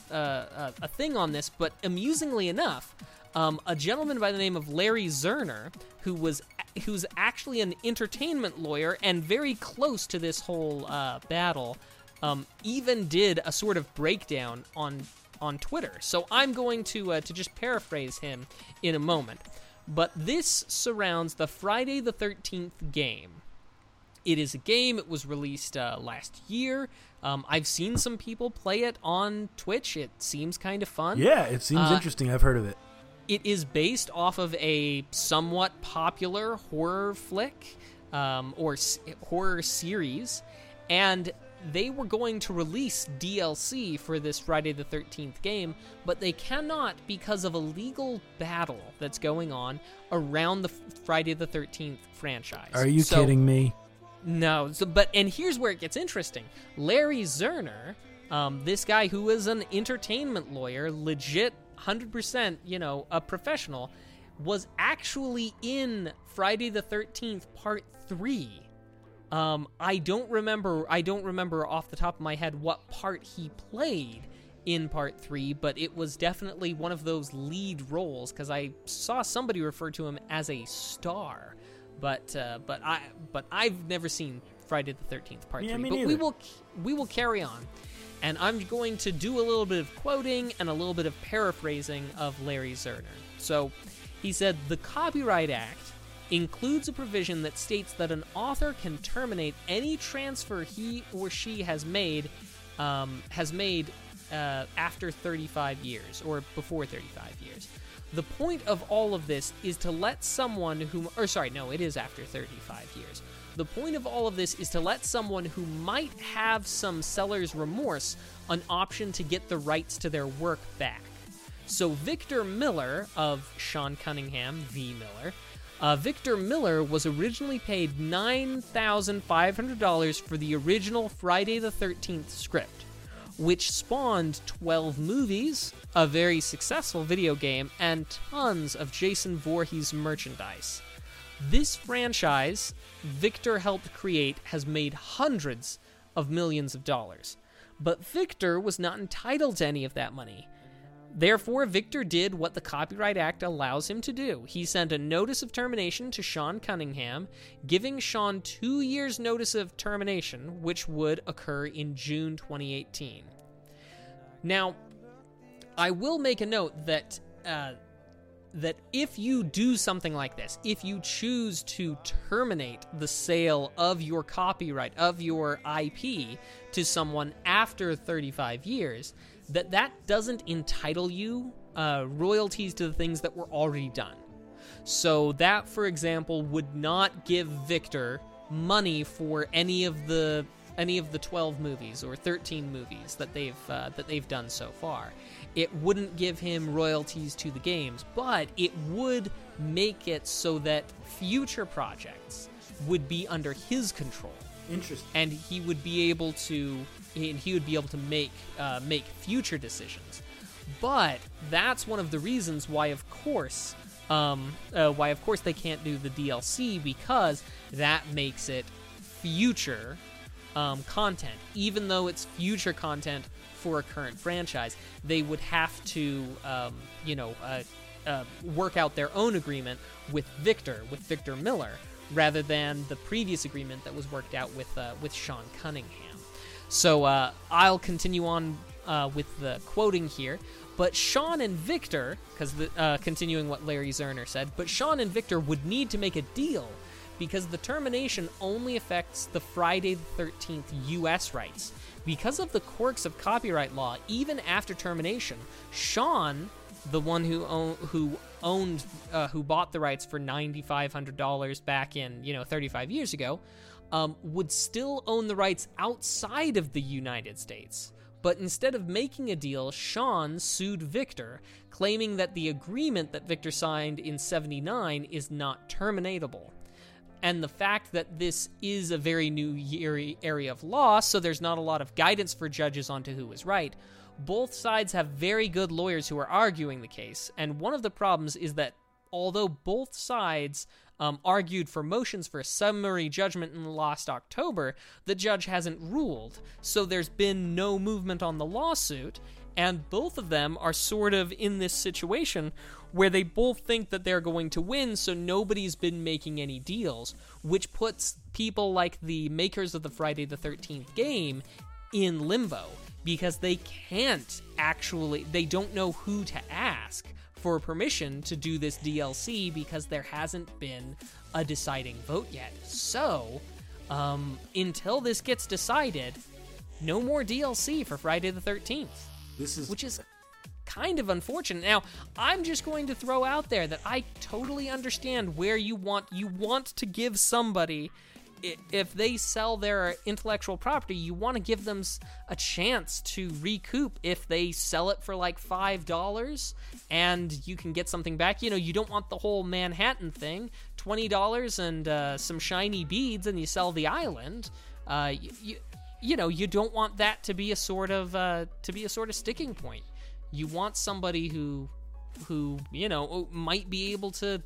on this, but amusingly enough, a gentleman by the name of Larry Zerner, who's actually an entertainment lawyer and very close to this whole battle, even did a sort of breakdown on Twitter. So I'm going to just paraphrase him in a moment. But this surrounds the Friday the 13th game. It is a game. It was released last year. I've seen some people play it on Twitch. It seems kind of fun. Yeah, it seems interesting. I've heard of it. It is based off of a somewhat popular horror flick or horror series, and they were going to release DLC for this Friday the 13th game, but they cannot because of a legal battle that's going on around the Friday the 13th franchise. Are you kidding me? No, and here's where it gets interesting. Larry Zerner, this guy who is an entertainment lawyer, legit 100%, a professional, was actually in Friday the 13th Part 3. I don't remember off the top of my head what part he played in Part 3, but it was definitely one of those lead roles, because I saw somebody refer to him as a star. But I've never seen Friday the 13th Part 3. But we will carry on, and I'm going to do a little bit of quoting and a little bit of paraphrasing of Larry Zerner. So he said, "The Copyright Act includes a provision that states that an author can terminate any transfer he or she has made after 35 years or before 35 years. The point of all of this is to let someone after 35 years. The point of all of this is to let someone who might have some seller's remorse an option to get the rights to their work back." So Victor Miller of Sean Cunningham, V. Miller, Victor Miller was originally paid $9,500 for the original Friday the 13th script, which spawned 12 movies, a very successful video game, and tons of Jason Voorhees merchandise. This franchise Victor helped create has made hundreds of millions of dollars, but Victor was not entitled to any of that money. Therefore, Victor did what the Copyright Act allows him to do. He sent a notice of termination to Sean Cunningham, giving Sean 2 years' notice of termination, which would occur in June 2018. Now, I will make a note that that if you do something like this, if you choose to terminate the sale of your copyright, of your IP, to someone after 35 years... that doesn't entitle you royalties to the things that were already done. So that, for example, would not give Victor money for any of the 12 movies or 13 movies that they've done so far. It wouldn't give him royalties to the games, but it would make it so that future projects would be under his control. Interesting. And he would be able to... and he would be able to make future decisions. But that's one of the reasons why of course they can't do the DLC, because that makes it future content. Even though it's future content for a current franchise, they would have to work out their own agreement with Victor Miller, rather than the previous agreement that was worked out with Sean Cunningham. So I'll continue on with the quoting here. But Sean and Victor, continuing what Larry Zerner said, but Sean and Victor would need to make a deal, because the termination only affects the Friday the 13th U.S. rights. Because of the quirks of copyright law, even after termination, Sean, the one who bought the rights for $9,500 back in 35 years ago, would still own the rights outside of the United States. But instead of making a deal, Sean sued Victor, claiming that the agreement that Victor signed in 1979 is not terminatable. And the fact that this is a very new area of law, so there's not a lot of guidance for judges onto who is right. Both sides have very good lawyers who are arguing the case, and one of the problems is that although both sides argued for motions for a summary judgment in last October, the judge hasn't ruled, so there's been no movement on the lawsuit, and both of them are sort of in this situation where they both think that they're going to win, so nobody's been making any deals, which puts people like the makers of the Friday the 13th game in limbo, because they can't actually, they don't know who to ask for permission to do this DLC, because there hasn't been a deciding vote yet. So, until this gets decided, no more DLC for Friday the 13th. Which is kind of unfortunate. Now, I'm just going to throw out there that I totally understand where you want to give somebody if they sell their intellectual property, you want to give them a chance to recoup if they sell it for like $5 and you can get something back. You know, you don't want the whole Manhattan thing, $20 and some shiny beads and you sell the island. You know, you don't want that to be a sort of sticking point. You want somebody who you know might be able to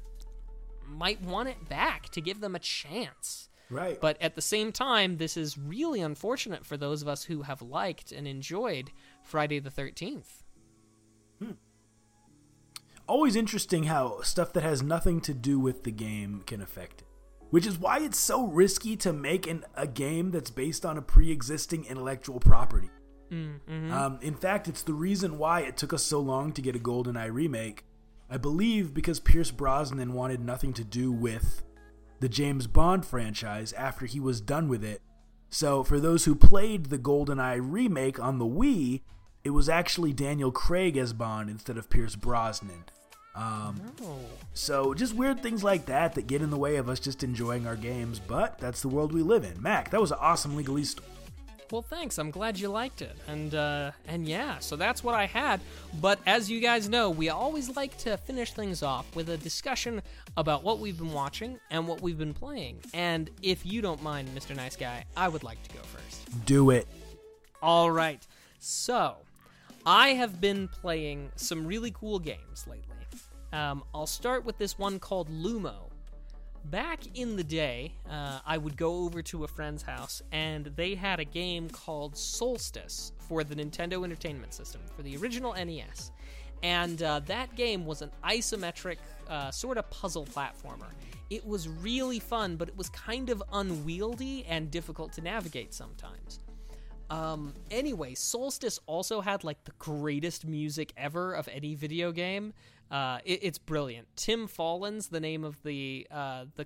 might want it back, to give them a chance. Right. But at the same time, this is really unfortunate for those of us who have liked and enjoyed Friday the 13th. Always interesting how stuff that has nothing to do with the game can affect it, which is why it's so risky to make a game that's based on a pre-existing intellectual property. Mm-hmm. In fact, it's the reason why it took us so long to get a GoldenEye remake, I believe, because Pierce Brosnan wanted nothing to do with the James Bond franchise after he was done with it. So for those who played the GoldenEye remake on the Wii, it was actually Daniel Craig as Bond instead of Pierce Brosnan. So just weird things like that that get in the way of us just enjoying our games, but that's the world we live in. Mac, that was an awesome legalese story. Well, thanks. I'm glad you liked it. And yeah, so that's what I had. But as you guys know, we always like to finish things off with a discussion about what we've been watching and what we've been playing. And if you don't mind, Mr. Nice Guy, I would like to go first. Do it. All right. So I have been playing some really cool games lately. I'll start with this one called Lumo. Back in the day, I would go over to a friend's house, and they had a game called Solstice for the Nintendo Entertainment System, for the original NES. And that game was an isometric sort of puzzle platformer. It was really fun, but it was kind of unwieldy and difficult to navigate sometimes. Anyway, Solstice also had like the greatest music ever of any video game. It's brilliant. Tim Fallon's the name of the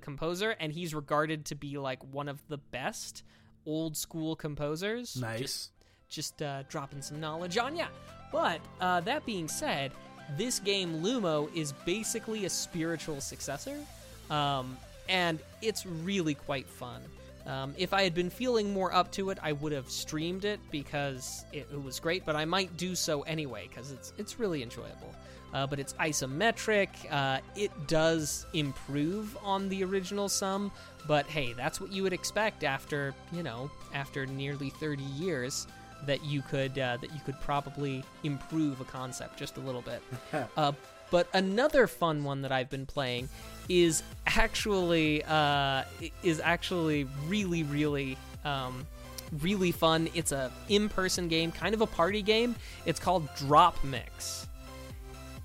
composer, and he's regarded to be like one of the best old school composers. Nice. Just dropping some knowledge on ya. But that being said, this game Lumo is basically a spiritual successor, and it's really quite fun. If I had been feeling more up to it, I would have streamed it because it was great, but I might do so anyway because it's really enjoyable. But it's isometric. It does improve on the original some, but hey, that's what you would expect after nearly 30 years that you could probably improve a concept just a little bit. But another fun one that I've been playing is actually really, really, really fun. It's a in-person game, kind of a party game. It's called Drop Mix.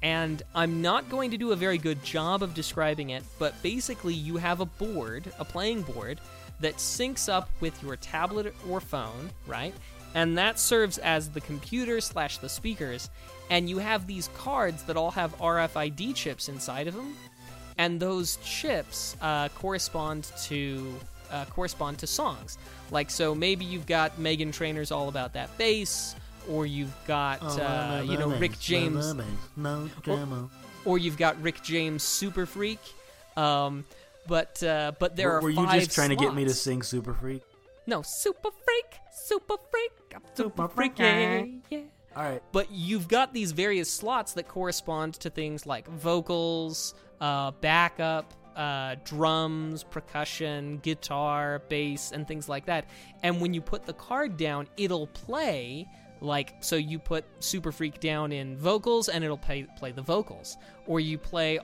And I'm not going to do a very good job of describing it, but basically you have a board, a playing board, that syncs up with your tablet or phone, right? And that serves as the computer / the speakers. And you have these cards that all have RFID chips inside of them. And those chips correspond to songs. Like, so maybe you've got Megan Trainor's All About That Bass, or you've got Rick James, or you've got Rick James Super Freak. But there are five. Were you just trying slots to get me to sing Super Freak? No, Super Freak, I'm Super Freak, yeah. All right. But you've got these various slots that correspond to things like vocals, backup, drums, percussion, guitar, bass, and things like that. And when you put the card down, it'll play, like, so you put Super Freak down in vocals, and it'll play the vocals. Or you put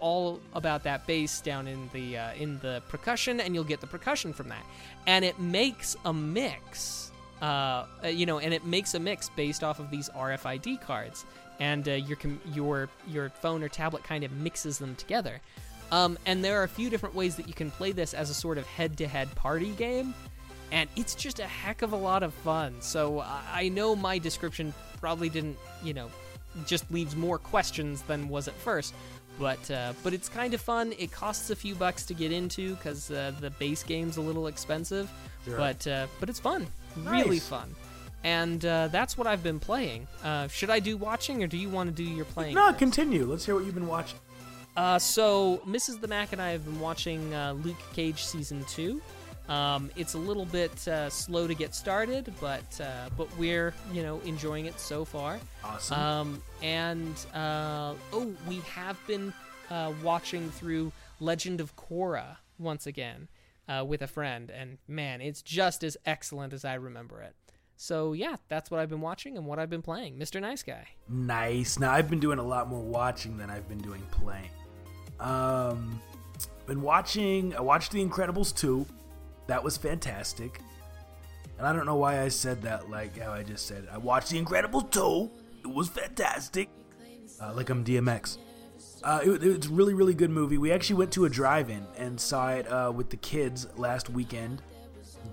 All About That Bass down in the percussion, and you'll get the percussion from that. And it makes a mix. Based off of these RFID cards, and your phone or tablet kind of mixes them together. And there are a few different ways that you can play this as a sort of head-to-head party game, and it's just a heck of a lot of fun. So I know my description probably didn't, just leaves more questions than was at first, but it's kind of fun. It costs a few bucks to get into because the base game's a little expensive, sure. But it's fun. Nice. Really fun. And that's what I've been playing. Should I do watching, or do you want to do your playing? No, first? Continue. Let's hear what you've been watching. So Mrs. The Mac and I have been watching Luke Cage Season 2. It's a little bit slow to get started, but we're enjoying it so far. Awesome. We have been watching through Legend of Korra once again with a friend, and man, it's just as excellent as I remember it. So yeah, that's what I've been watching and what I've been playing. Mr. Nice Guy. Nice. Now I've been doing a lot more watching than I've been doing playing. I watched The Incredibles 2. That was fantastic. And I don't know why I said that like how I just said it. I watched The Incredibles 2. It was fantastic. Like I'm DMX. It's a really, really good movie. We actually went to a drive-in and saw it with the kids last weekend.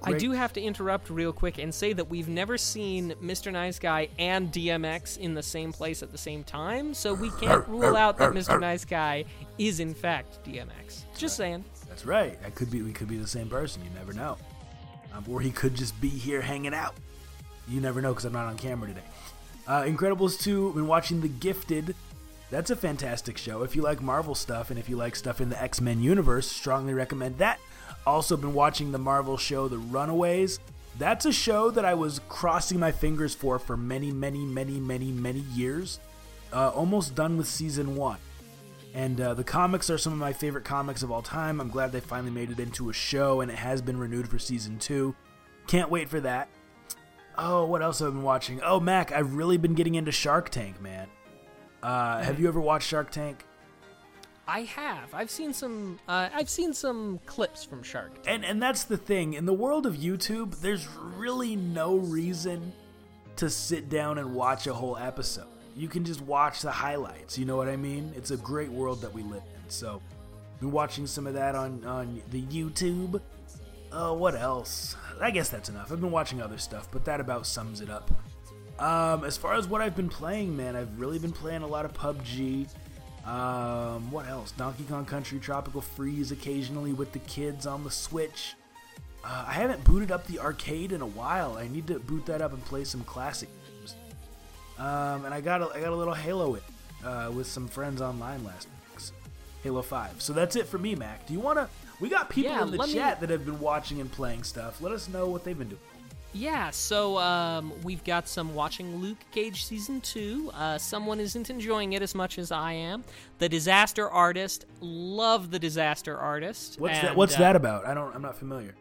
Great. I do have to interrupt real quick and say that we've never seen Mr. Nice Guy and DMX in the same place at the same time, so we can't rule out that Mr. Nice Guy is in fact DMX. Just saying. That's right. We could be the same person. You never know. Or he could just be here hanging out. You never know because I'm not on camera today. Incredibles 2, been watching The Gifted. That's a fantastic show. If you like Marvel stuff and if you like stuff in the X-Men universe, strongly recommend that. Also been watching the Marvel show The Runaways. That's a show that I was crossing my fingers for many, many, many, many, many years. Almost done with season 1. And the comics are some of my favorite comics of all time. I'm glad they finally made it into a show, and it has been renewed for season 2. Can't wait for that. Oh, what else have I been watching? Oh, Mac, I've really been getting into Shark Tank, man. Have you ever watched Shark Tank? I have. I've seen some clips from Shark Tank. And that's the thing. In the world of YouTube, there's really no reason to sit down and watch a whole episode. You can just watch the highlights. You know what I mean? It's a great world that we live in. So, I've been watching some of that on the YouTube. What else? I guess that's enough. I've been watching other stuff, but that about sums it up. As far as what I've been playing, man, I've really been playing a lot of PUBG. What else? Donkey Kong Country, Tropical Freeze occasionally with the kids on the Switch. I haven't booted up the arcade in a while. I need to boot that up and play some classic games. And I got a little Halo with some friends online last week. So Halo 5. So that's it for me, Mac. Do you want to... We got people in the chat that have been watching and playing stuff. Let us know what they've been doing. Yeah, so we've got some watching Luke Cage Season 2. Someone isn't enjoying it as much as I am. The Disaster Artist. Love The Disaster Artist. What's that about? I'm not familiar.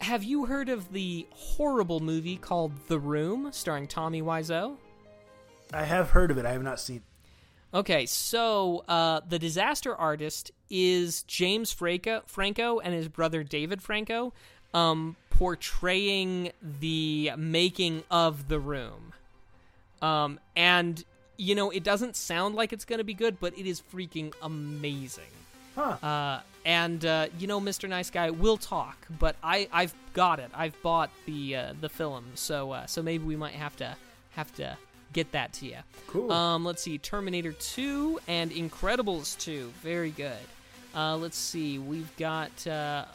Have you heard of the horrible movie called The Room, starring Tommy Wiseau? I have heard of it. I have not seen it. Okay, so The Disaster Artist is James Franco and his brother David Franco, portraying the making of The Room. It doesn't sound like it's going to be good, but it is freaking amazing. Huh. Mr. Nice Guy, we'll talk, but I've got it. I've bought the film, so maybe we might have to get that to you. Cool. Let's see, Terminator 2 and Incredibles 2. Very good. Let's see, we've got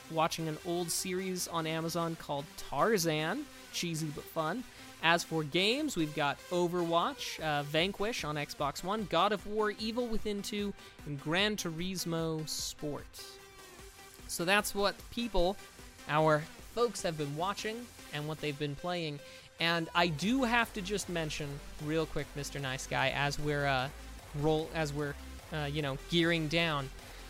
watching an old series on Amazon called Tarzan, cheesy but fun. As for games, we've got Overwatch, Vanquish on Xbox One, God of War, Evil Within 2, and Gran Turismo Sport. So that's what our folks have been watching and what they've been playing. And I do have to just mention real quick, Mr. Nice Guy, as we're gearing down,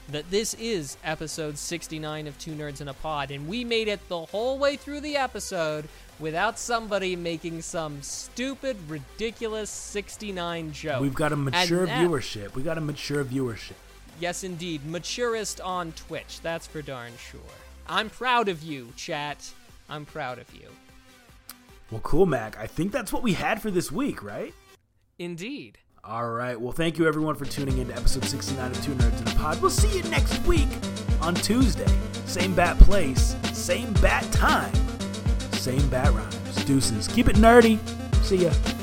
that this is episode 69 of Two Nerds in a Pod, and we made it the whole way through the episode without somebody making some stupid, ridiculous 69 joke. We've got a mature viewership. Yes, indeed. Maturest on Twitch. That's for darn sure. I'm proud of you, chat. I'm proud of you. Well, cool, Mac. I think that's what we had for this week, right? Indeed. All right. Well, thank you, everyone, for tuning in to episode 69 of Two Nerds in a Pod. We'll see you next week on Tuesday. Same bat place, same bat time, same bat rhymes. Deuces. Keep it nerdy. See ya.